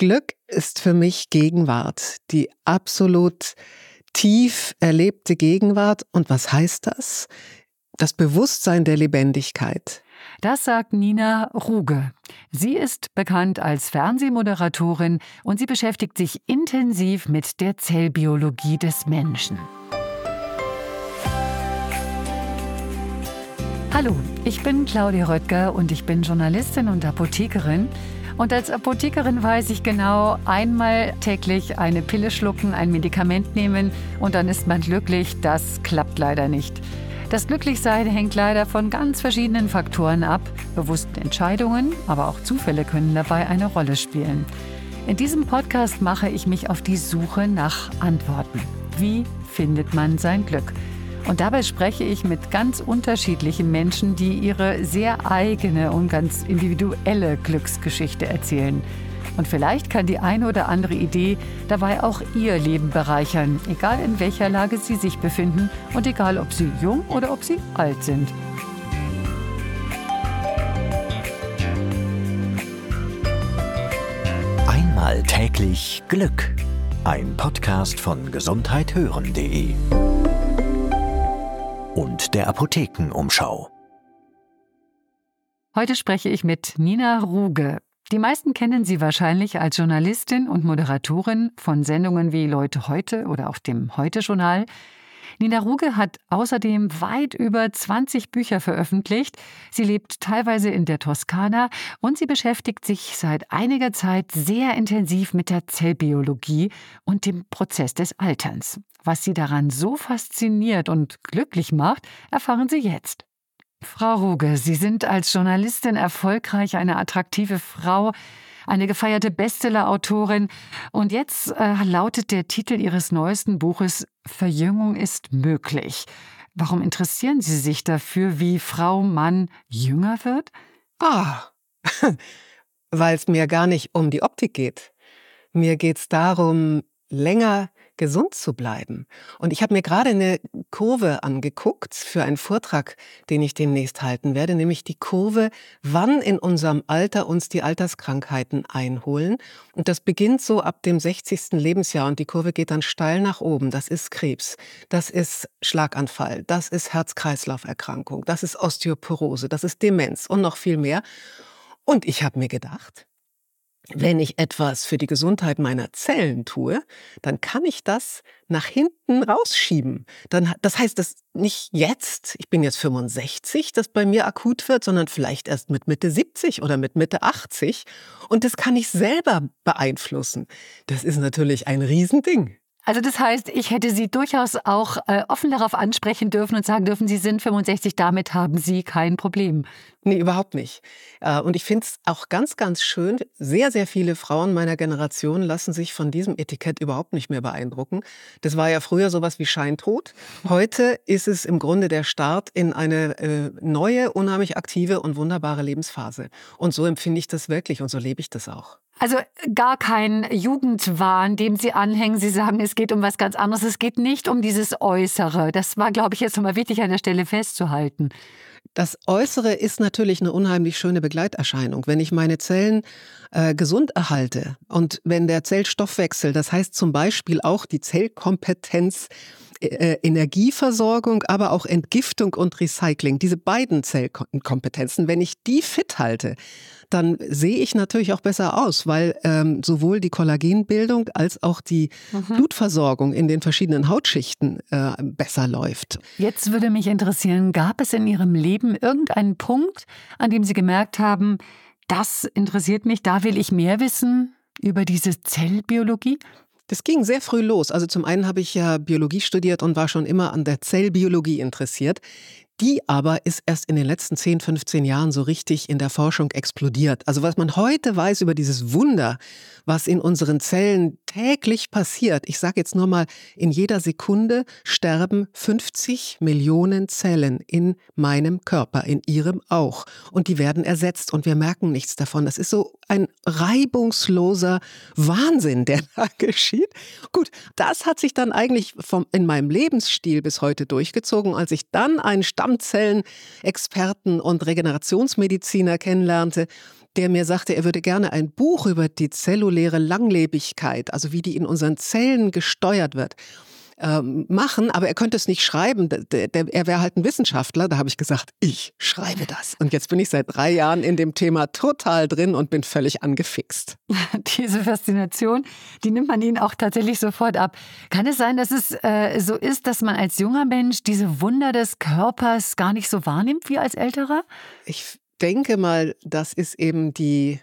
Glück ist für mich Gegenwart, die absolut tief erlebte Gegenwart. Und was heißt das? Das Bewusstsein der Lebendigkeit. Das sagt Nina Ruge. Sie ist bekannt als Fernsehmoderatorin und sie beschäftigt sich intensiv mit der Zellbiologie des Menschen. Hallo, ich bin Claudia Röttger und ich bin Journalistin und Apothekerin. Und als Apothekerin weiß ich genau, einmal täglich eine Pille schlucken, ein Medikament nehmen und dann ist man glücklich. Das klappt leider nicht. Das Glücklichsein hängt leider von ganz verschiedenen Faktoren ab. Bewussten Entscheidungen, aber auch Zufälle können dabei eine Rolle spielen. In diesem Podcast mache ich mich auf die Suche nach Antworten. Wie findet man sein Glück? Und dabei spreche ich mit ganz unterschiedlichen Menschen, die ihre sehr eigene und ganz individuelle Glücksgeschichte erzählen. Und vielleicht kann die eine oder andere Idee dabei auch ihr Leben bereichern, egal in welcher Lage sie sich befinden und egal, ob sie jung oder ob sie alt sind. Einmal täglich Glück. Ein Podcast von gesundheit-hören.de und der Apothekenumschau. Heute spreche ich mit Nina Ruge. Die meisten kennen sie wahrscheinlich als Journalistin und Moderatorin von Sendungen wie Leute Heute oder auch dem Heute-Journal. Nina Ruge hat außerdem weit über 20 Bücher veröffentlicht. Sie lebt teilweise in der Toskana und sie beschäftigt sich seit einiger Zeit sehr intensiv mit der Zellbiologie und dem Prozess des Alterns. Was sie daran so fasziniert und glücklich macht, erfahren Sie jetzt. Frau Ruge, Sie sind als Journalistin erfolgreich, eine attraktive Frau, eine gefeierte Bestseller-Autorin. Und jetzt lautet der Titel Ihres neuesten Buches »Verjüngung ist möglich«. Warum interessieren Sie sich dafür, wie Frau, Mann jünger wird? Weil es mir gar nicht um die Optik geht. Mir geht es darum, länger gesund zu bleiben. Und ich habe mir gerade eine Kurve angeguckt für einen Vortrag, den ich demnächst halten werde, nämlich die Kurve, wann in unserem Alter uns die Alterskrankheiten einholen. Und das beginnt so ab dem 60. Lebensjahr und die Kurve geht dann steil nach oben. Das ist Krebs, das ist Schlaganfall, das ist Herz-Kreislauf-Erkrankung, das ist Osteoporose, das ist Demenz und noch viel mehr. Und ich habe mir gedacht, wenn ich etwas für die Gesundheit meiner Zellen tue, dann kann ich das nach hinten rausschieben. Das heißt, dass nicht jetzt, ich bin jetzt 65, das bei mir akut wird, sondern vielleicht erst mit Mitte 70 oder mit Mitte 80. Und das kann ich selber beeinflussen. Das ist natürlich ein Riesending. Also das heißt, ich hätte Sie durchaus auch offen darauf ansprechen dürfen und sagen dürfen, Sie sind 65, damit haben Sie kein Problem. Nee, überhaupt nicht. Und ich finde es auch ganz, ganz schön, sehr, sehr viele Frauen meiner Generation lassen sich von diesem Etikett überhaupt nicht mehr beeindrucken. Das war ja früher sowas wie Scheintod. Heute ist es im Grunde der Start in eine neue, unheimlich aktive und wunderbare Lebensphase. Und so empfinde ich das wirklich und so lebe ich das auch. Also gar kein Jugendwahn, dem Sie anhängen. Sie sagen, es geht um was ganz anderes. Es geht nicht um dieses Äußere. Das war, glaube ich, jetzt nochmal wichtig an der Stelle festzuhalten. Das Äußere ist natürlich eine unheimlich schöne Begleiterscheinung. Wenn ich meine Zellen gesund erhalte und wenn der Zellstoffwechsel, das heißt zum Beispiel auch die Zellkompetenz, Energieversorgung, aber auch Entgiftung und Recycling, diese beiden Zellkompetenzen, wenn ich die fit halte, dann sehe ich natürlich auch besser aus, weil sowohl die Kollagenbildung als auch die Blutversorgung in den verschiedenen Hautschichten besser läuft. Jetzt würde mich interessieren, gab es in Ihrem Leben irgendeinen Punkt, an dem Sie gemerkt haben, das interessiert mich, da will ich mehr wissen über diese Zellbiologie? Das ging sehr früh los. Also zum einen habe ich ja Biologie studiert und war schon immer an der Zellbiologie interessiert. Die aber ist erst in den letzten 10, 15 Jahren so richtig in der Forschung explodiert. Also was man heute weiß über dieses Wunder, was in unseren Zellen täglich passiert. Ich sage jetzt nur mal, in jeder Sekunde sterben 50 Millionen Zellen in meinem Körper, in Ihrem auch. Und die werden ersetzt und wir merken nichts davon. Das ist so ein reibungsloser Wahnsinn, der da geschieht. Gut, das hat sich dann eigentlich in meinem Lebensstil bis heute durchgezogen, als ich dann einen Stammzellenexperten und Regenerationsmediziner kennenlernte, der mir sagte, er würde gerne ein Buch über die zelluläre Langlebigkeit, also wie die in unseren Zellen gesteuert wird, machen, aber er könnte es nicht schreiben. Er wäre halt ein Wissenschaftler. Da habe ich gesagt, ich schreibe das. Und jetzt bin ich seit 3 Jahren in dem Thema total drin und bin völlig angefixt. Diese Faszination, die nimmt man Ihnen auch tatsächlich sofort ab. Kann es sein, dass es so ist, dass man als junger Mensch diese Wunder des Körpers gar nicht so wahrnimmt wie als Älterer? Ich denke mal, das ist eben die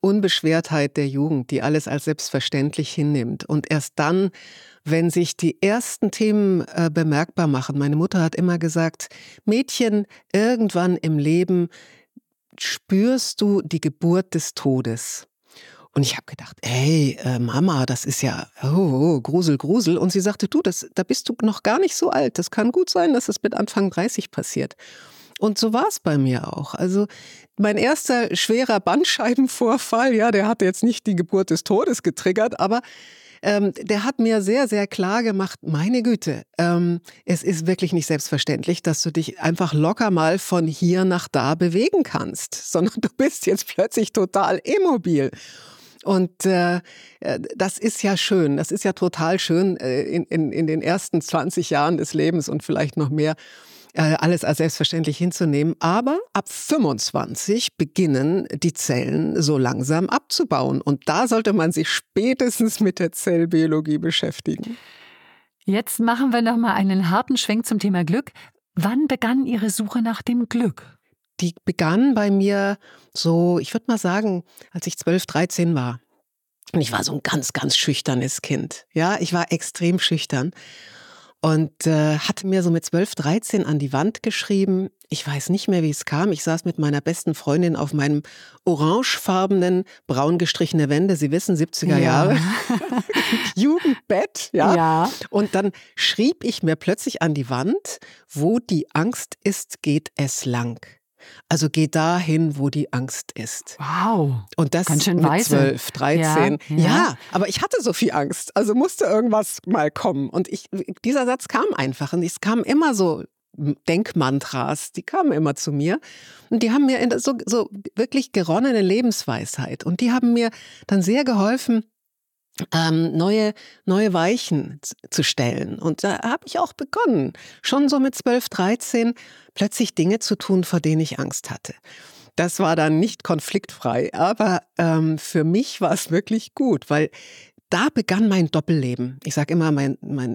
Unbeschwertheit der Jugend, die alles als selbstverständlich hinnimmt. Und erst dann, wenn sich die ersten Themen bemerkbar machen. Meine Mutter hat immer gesagt, Mädchen, irgendwann im Leben spürst du die Geburt des Todes. Und ich habe gedacht, ey, Mama, das ist ja Grusel, Grusel. Und sie sagte, du, da bist du noch gar nicht so alt. Das kann gut sein, dass es mit Anfang 30 passiert. Und so war es bei mir auch. Also mein erster schwerer Bandscheibenvorfall, ja, der hat jetzt nicht die Geburt des Todes getriggert, aber der hat mir sehr, sehr klar gemacht, meine Güte, es ist wirklich nicht selbstverständlich, dass du dich einfach locker mal von hier nach da bewegen kannst, sondern du bist jetzt plötzlich total immobil. Und das ist ja schön, das ist ja total schön, in den ersten 20 Jahren des Lebens und vielleicht noch mehr, alles als selbstverständlich hinzunehmen. Aber ab 25 beginnen die Zellen so langsam abzubauen. Und da sollte man sich spätestens mit der Zellbiologie beschäftigen. Jetzt machen wir nochmal einen harten Schwenk zum Thema Glück. Wann begann Ihre Suche nach dem Glück? Die begann bei mir so, ich würde mal sagen, als ich 12, 13 war. Und ich war so ein ganz, ganz schüchternes Kind. Ja, ich war extrem schüchtern. Und hatte mir so mit 12, 13 an die Wand geschrieben, ich weiß nicht mehr, wie es kam, ich saß mit meiner besten Freundin auf meinem orangefarbenen, braun gestrichene Wände, Sie wissen, 70er Jahre, Jugendbett, ja. Und dann schrieb ich mir plötzlich an die Wand, wo die Angst ist, geht es lang. Also geh dahin, wo die Angst ist. Wow. Und das ganz schön mit weise. 12, 13. Ja, aber ich hatte so viel Angst. Also musste irgendwas mal kommen. Und dieser Satz kam einfach. Und es kamen immer so Denkmantras, die kamen immer zu mir. Und die haben mir so wirklich geronnene Lebensweisheit. Und die haben mir dann sehr geholfen, neue Weichen zu stellen. Und da habe ich auch begonnen, schon so mit 12, 13, plötzlich Dinge zu tun, vor denen ich Angst hatte. Das war dann nicht konfliktfrei, aber für mich war es wirklich gut, weil da begann mein Doppelleben. Ich sage immer,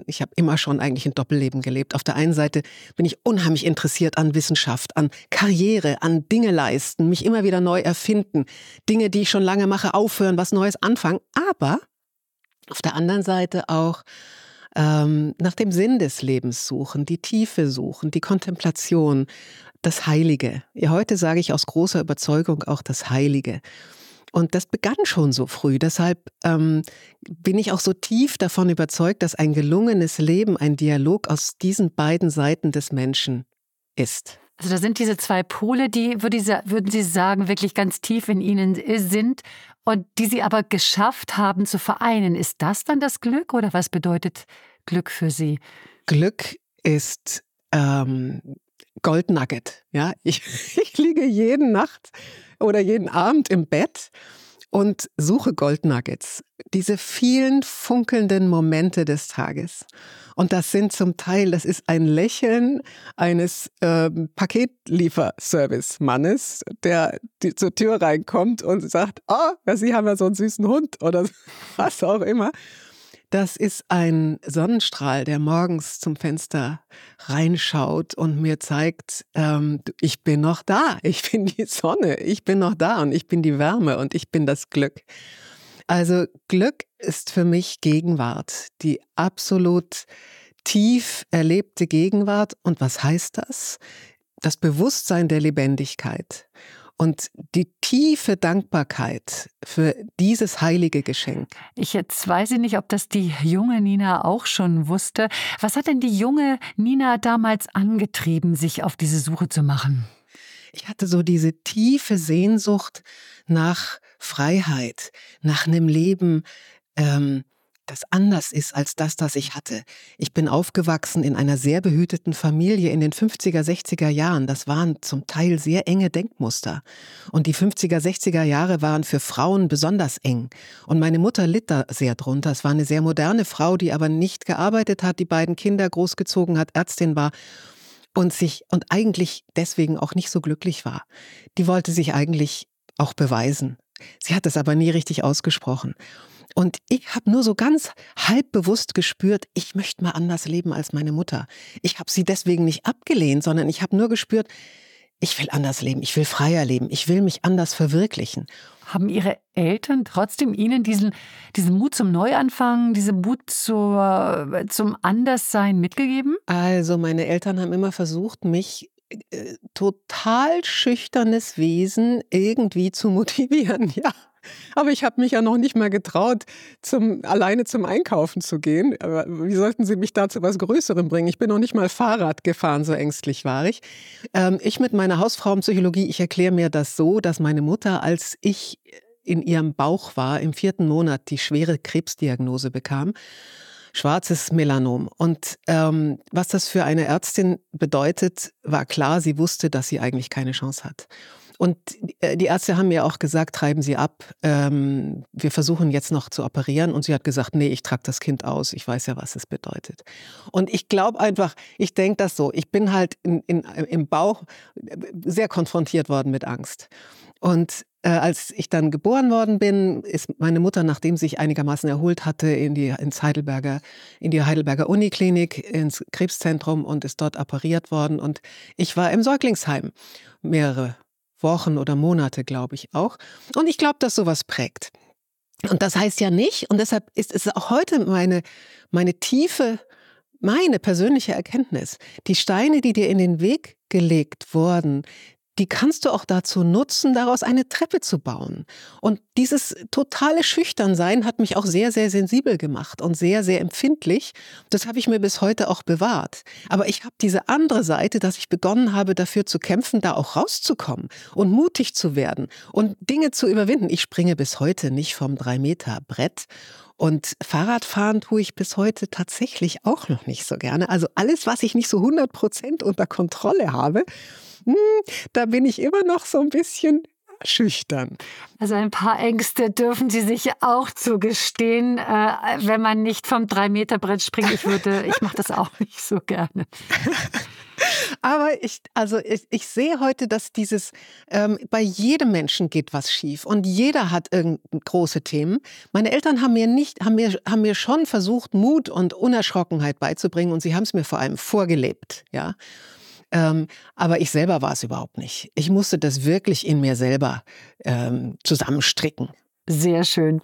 ich habe immer schon eigentlich ein Doppelleben gelebt. Auf der einen Seite bin ich unheimlich interessiert an Wissenschaft, an Karriere, an Dinge leisten, mich immer wieder neu erfinden, Dinge, die ich schon lange mache, aufhören, was Neues anfangen, aber auf der anderen Seite auch nach dem Sinn des Lebens suchen, die Tiefe suchen, die Kontemplation, das Heilige. Ja, heute sage ich aus großer Überzeugung auch das Heilige. Und das begann schon so früh. Deshalb bin ich auch so tief davon überzeugt, dass ein gelungenes Leben ein Dialog aus diesen beiden Seiten des Menschen ist. Also da sind diese zwei Pole, die, würden Sie sagen, wirklich ganz tief in Ihnen sind und die Sie aber geschafft haben zu vereinen. Ist das dann das Glück oder was bedeutet Glück für Sie? Glück ist Gold Nugget. Ja? Ich liege jede Nacht oder jeden Abend im Bett und suche Gold Nuggets. Diese vielen funkelnden Momente des Tages. Und das sind zum Teil, das ist ein Lächeln eines Paketlieferservice-Mannes, der zur Tür reinkommt und sagt, oh, Sie haben ja so einen süßen Hund oder was auch immer. Das ist ein Sonnenstrahl, der morgens zum Fenster reinschaut und mir zeigt, ich bin noch da, ich bin die Sonne, ich bin noch da und ich bin die Wärme und ich bin das Glück. Also Glück ist für mich Gegenwart, die absolut tief erlebte Gegenwart. Und was heißt das? Das Bewusstsein der Lebendigkeit und die tiefe Dankbarkeit für dieses heilige Geschenk. Jetzt weiß ich nicht, ob das die junge Nina auch schon wusste. Was hat denn die junge Nina damals angetrieben, sich auf diese Suche zu machen? Ich hatte so diese tiefe Sehnsucht nach Freiheit, nach einem Leben das anders ist als das, das ich hatte. Ich bin aufgewachsen in einer sehr behüteten Familie in den 50er, 60er Jahren. Das waren zum Teil sehr enge Denkmuster. Und die 50er, 60er Jahre waren für Frauen besonders eng. Und meine Mutter litt da sehr drunter. Es war eine sehr moderne Frau, die aber nicht gearbeitet hat, die beiden Kinder großgezogen hat, Ärztin war. Und eigentlich deswegen auch nicht so glücklich war. Die wollte sich eigentlich auch beweisen. Sie hat es aber nie richtig ausgesprochen. Und ich habe nur so ganz halb bewusst gespürt, ich möchte mal anders leben als meine Mutter. Ich habe sie deswegen nicht abgelehnt, sondern ich habe nur gespürt, ich will anders leben, ich will freier leben, ich will mich anders verwirklichen. Haben Ihre Eltern trotzdem Ihnen diesen Mut zum Neuanfang, diesen Mut zum Anderssein mitgegeben? Also meine Eltern haben immer versucht, mich total schüchternes Wesen irgendwie zu motivieren, ja. Aber ich habe mich ja noch nicht mal getraut, alleine zum Einkaufen zu gehen. Aber wie sollten Sie mich dazu was Größerem bringen? Ich bin noch nicht mal Fahrrad gefahren, so ängstlich war ich. Ich mit meiner Hausfrauenpsychologie, ich erkläre mir das so, dass meine Mutter, als ich in ihrem Bauch war, im 4. Monat die schwere Krebsdiagnose bekam, schwarzes Melanom. Und was das für eine Ärztin bedeutet, war klar, sie wusste, dass sie eigentlich keine Chance hat. Und die Ärzte haben mir auch gesagt, treiben Sie ab, wir versuchen jetzt noch zu operieren. Und sie hat gesagt, nee, ich trage das Kind aus, ich weiß ja, was es bedeutet. Und ich glaube einfach, ich denke das so, ich bin halt im Bauch sehr konfrontiert worden mit Angst. Und als ich dann geboren worden bin, ist meine Mutter, nachdem sie sich einigermaßen erholt hatte, in die Heidelberger Uniklinik, ins Krebszentrum und ist dort operiert worden. Und ich war im Säuglingsheim mehrere Wochen oder Monate, glaube ich auch. Und ich glaube, dass sowas prägt. Und das heißt ja nicht, und deshalb ist es auch heute meine persönliche Erkenntnis, die Steine, die dir in den Weg gelegt wurden, die kannst du auch dazu nutzen, daraus eine Treppe zu bauen. Und dieses totale Schüchternsein hat mich auch sehr, sehr sensibel gemacht und sehr, sehr empfindlich. Das habe ich mir bis heute auch bewahrt. Aber ich habe diese andere Seite, dass ich begonnen habe, dafür zu kämpfen, da auch rauszukommen und mutig zu werden und Dinge zu überwinden. Ich springe bis heute nicht vom 3-Meter-Brett. Und Fahrradfahren tue ich bis heute tatsächlich auch noch nicht so gerne. Also alles, was ich nicht so 100% unter Kontrolle habe, da bin ich immer noch so ein bisschen schüchtern. Also ein paar Ängste dürfen Sie sich auch zugestehen, wenn man nicht vom 3-Meter-Brett springt. Ich mache das auch nicht so gerne. Aber ich sehe heute, dass bei jedem Menschen geht was schief und jeder hat große Themen. Meine Eltern haben mir schon versucht, Mut und Unerschrockenheit beizubringen, und sie haben es mir vor allem vorgelebt, ja. Aber ich selber war es überhaupt nicht. Ich musste das wirklich in mir selber zusammenstricken. Sehr schön.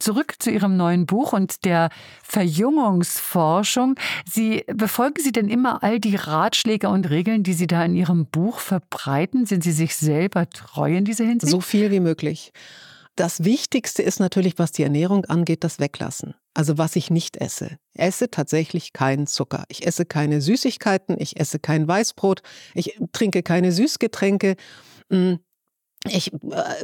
Zurück zu Ihrem neuen Buch und der Verjüngungsforschung. Befolgen Sie denn immer all die Ratschläge und Regeln, die Sie da in Ihrem Buch verbreiten? Sind Sie sich selber treu in dieser Hinsicht? So viel wie möglich. Das Wichtigste ist natürlich, was die Ernährung angeht, das Weglassen. Also was ich nicht esse. Ich esse tatsächlich keinen Zucker. Ich esse keine Süßigkeiten, ich esse kein Weißbrot, ich trinke keine Süßgetränke, ich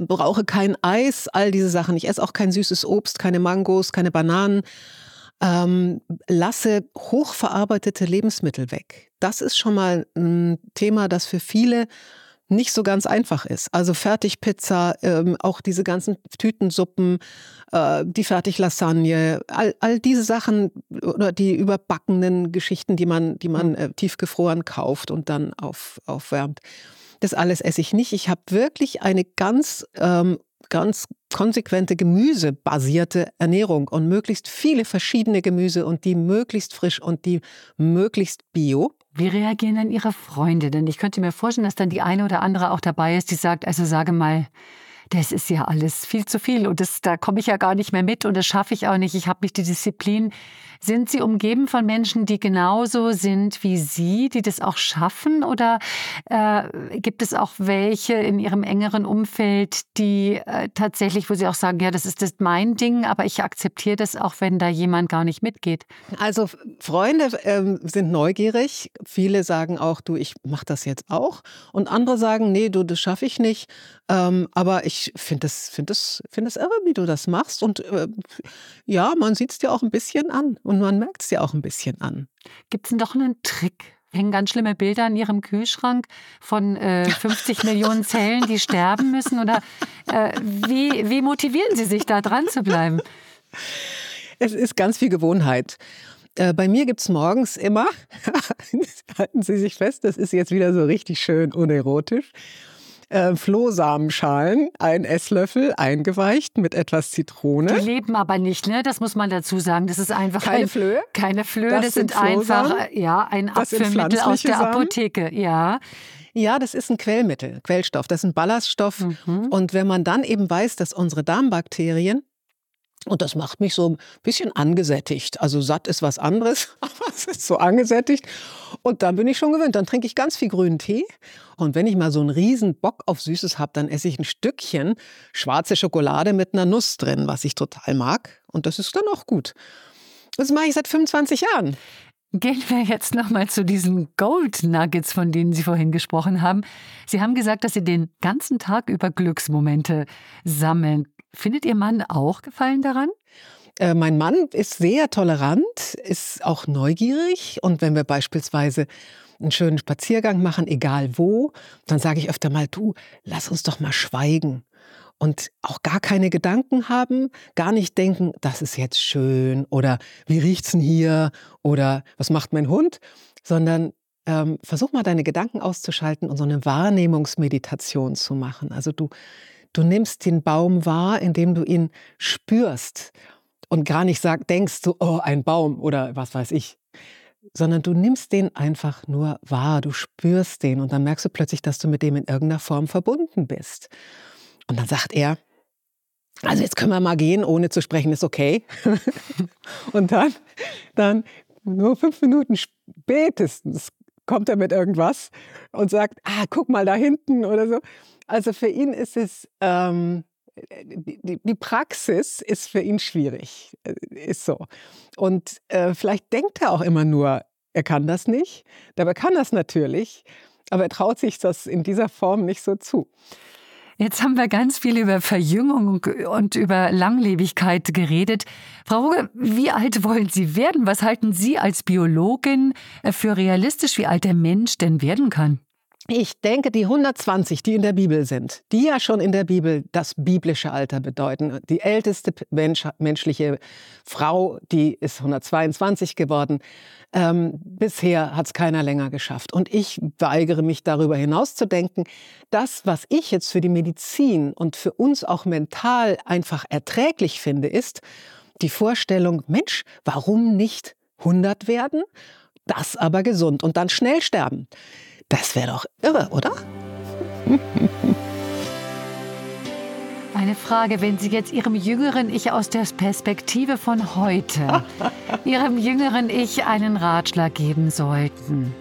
brauche kein Eis, all diese Sachen. Ich esse auch kein süßes Obst, keine Mangos, keine Bananen. Lasse hochverarbeitete Lebensmittel weg. Das ist schon mal ein Thema, das für viele nicht so ganz einfach ist. Also Fertigpizza, auch diese ganzen Tütensuppen, die Fertiglasagne, all diese Sachen oder die überbackenen Geschichten, die man tiefgefroren kauft und dann aufwärmt. Das alles esse ich nicht. Ich habe wirklich eine ganz konsequente gemüsebasierte Ernährung und möglichst viele verschiedene Gemüse und die möglichst frisch und die möglichst bio. Wie reagieren denn Ihre Freunde? Denn ich könnte mir vorstellen, dass dann die eine oder andere auch dabei ist, die sagt, also sage mal, das ist ja alles viel zu viel und da komme ich ja gar nicht mehr mit und das schaffe ich auch nicht, ich habe nicht die Disziplin. Sind Sie umgeben von Menschen, die genauso sind wie Sie, die das auch schaffen? Oder gibt es auch welche in Ihrem engeren Umfeld, die tatsächlich, wo Sie auch sagen, ja, das ist mein Ding, aber ich akzeptiere das auch, wenn da jemand gar nicht mitgeht? Also Freunde sind neugierig. Viele sagen auch, du, ich mache das jetzt auch. Und andere sagen, nee, du, das schaffe ich nicht, aber ich ich finde das irre, wie du das machst. Und ja, man sieht es dir auch ein bisschen an und man merkt es dir auch ein bisschen an. Gibt es denn doch einen Trick? Hängen ganz schlimme Bilder in ihrem Kühlschrank von 50 Millionen Zellen, die sterben müssen? Oder wie motivieren Sie sich, da dran zu bleiben? Es ist ganz viel Gewohnheit. Bei mir gibt es morgens immer, halten Sie sich fest, das ist jetzt wieder so richtig schön unerotisch, Flohsamenschalen, ein Esslöffel, eingeweicht mit etwas Zitrone. Die leben aber nicht, ne? Das muss man dazu sagen. Das ist einfach keine Flöhe. Keine Flöhe, das sind einfach ein Abführmittel aus der Apotheke. Ja. Ja, das ist ein Quellmittel, Quellstoff, das ist ein Ballaststoff. Mhm. Und wenn man dann eben weiß, dass unsere Darmbakterien, und das macht mich so ein bisschen angesättigt. Also satt ist was anderes, aber es ist so angesättigt. Und dann bin ich schon gewöhnt. Dann trinke ich ganz viel grünen Tee. Und wenn ich mal so einen riesen Bock auf Süßes habe, dann esse ich ein Stückchen schwarze Schokolade mit einer Nuss drin, was ich total mag. Und das ist dann auch gut. Das mache ich seit 25 Jahren. Gehen wir jetzt nochmal zu diesen Gold Nuggets, von denen Sie vorhin gesprochen haben. Sie haben gesagt, dass Sie den ganzen Tag über Glücksmomente sammeln. Findet Ihr Mann auch Gefallen daran? Mein Mann ist sehr tolerant, ist auch neugierig. Und wenn wir beispielsweise einen schönen Spaziergang machen, egal wo, dann sage ich öfter mal, du, lass uns doch mal schweigen. Und auch gar keine Gedanken haben, gar nicht denken, das ist jetzt schön oder wie riecht's denn hier oder was macht mein Hund, sondern versuch mal deine Gedanken auszuschalten und so eine Wahrnehmungsmeditation zu machen. Also du nimmst den Baum wahr, indem du ihn spürst und gar nicht denkst so, oh, ein Baum oder was weiß ich, sondern du nimmst den einfach nur wahr, du spürst den und dann merkst du plötzlich, dass du mit dem in irgendeiner Form verbunden bist. Und dann sagt er, also jetzt können wir mal gehen, ohne zu sprechen, ist okay. Und dann nur 5 Minuten spätestens kommt er mit irgendwas und sagt, guck mal da hinten oder so. Also für ihn ist es, die Praxis ist für ihn schwierig, ist so. Und vielleicht denkt er auch immer nur, er kann das nicht. Dabei kann er es natürlich, aber er traut sich das in dieser Form nicht so zu. Jetzt haben wir ganz viel über Verjüngung und über Langlebigkeit geredet. Frau Ruge, wie alt wollen Sie werden? Was halten Sie als Biologin für realistisch, wie alt der Mensch denn werden kann? Ich denke, die 120, die in der Bibel sind, die ja schon in der Bibel das biblische Alter bedeuten. Die älteste menschliche Frau, die ist 122 geworden. Bisher hat es keiner länger geschafft. Und ich weigere mich, darüber hinaus zu denken. Das, was ich jetzt für die Medizin und für uns auch mental einfach erträglich finde, ist die Vorstellung, Mensch, warum nicht 100 werden? Das aber gesund und dann schnell sterben. Das wäre doch irre, oder? Eine Frage, wenn Sie jetzt Ihrem jüngeren Ich aus der Perspektive von heute, Ihrem jüngeren Ich einen Ratschlag geben sollten,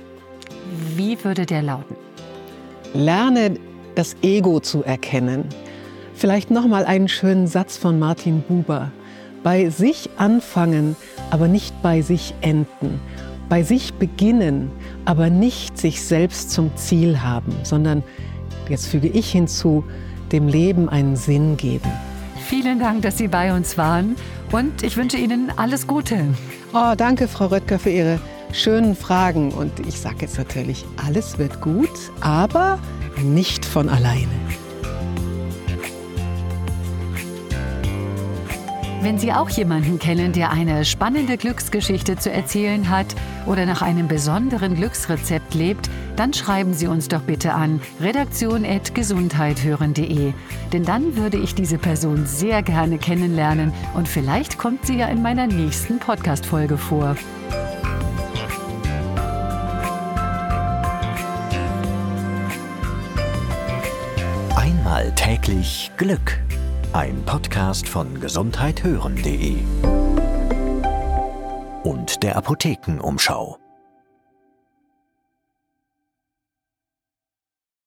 wie würde der lauten? Lerne, das Ego zu erkennen. Vielleicht nochmal einen schönen Satz von Martin Buber. Bei sich anfangen, aber nicht bei sich enden. Bei sich beginnen, aber nicht sich selbst zum Ziel haben, sondern, jetzt füge ich hinzu, dem Leben einen Sinn geben. Vielen Dank, dass Sie bei uns waren und ich wünsche Ihnen alles Gute. Oh, danke, Frau Röttger, für Ihre schönen Fragen. Und ich sage jetzt natürlich, alles wird gut, aber nicht von alleine. Wenn Sie auch jemanden kennen, der eine spannende Glücksgeschichte zu erzählen hat oder nach einem besonderen Glücksrezept lebt, dann schreiben Sie uns doch bitte an redaktion@gesundheit-hören.de. Denn dann würde ich diese Person sehr gerne kennenlernen und vielleicht kommt sie ja in meiner nächsten Podcast-Folge vor. Einmal täglich Glück. Ein Podcast von gesundheit-hören.de und der Apothekenumschau.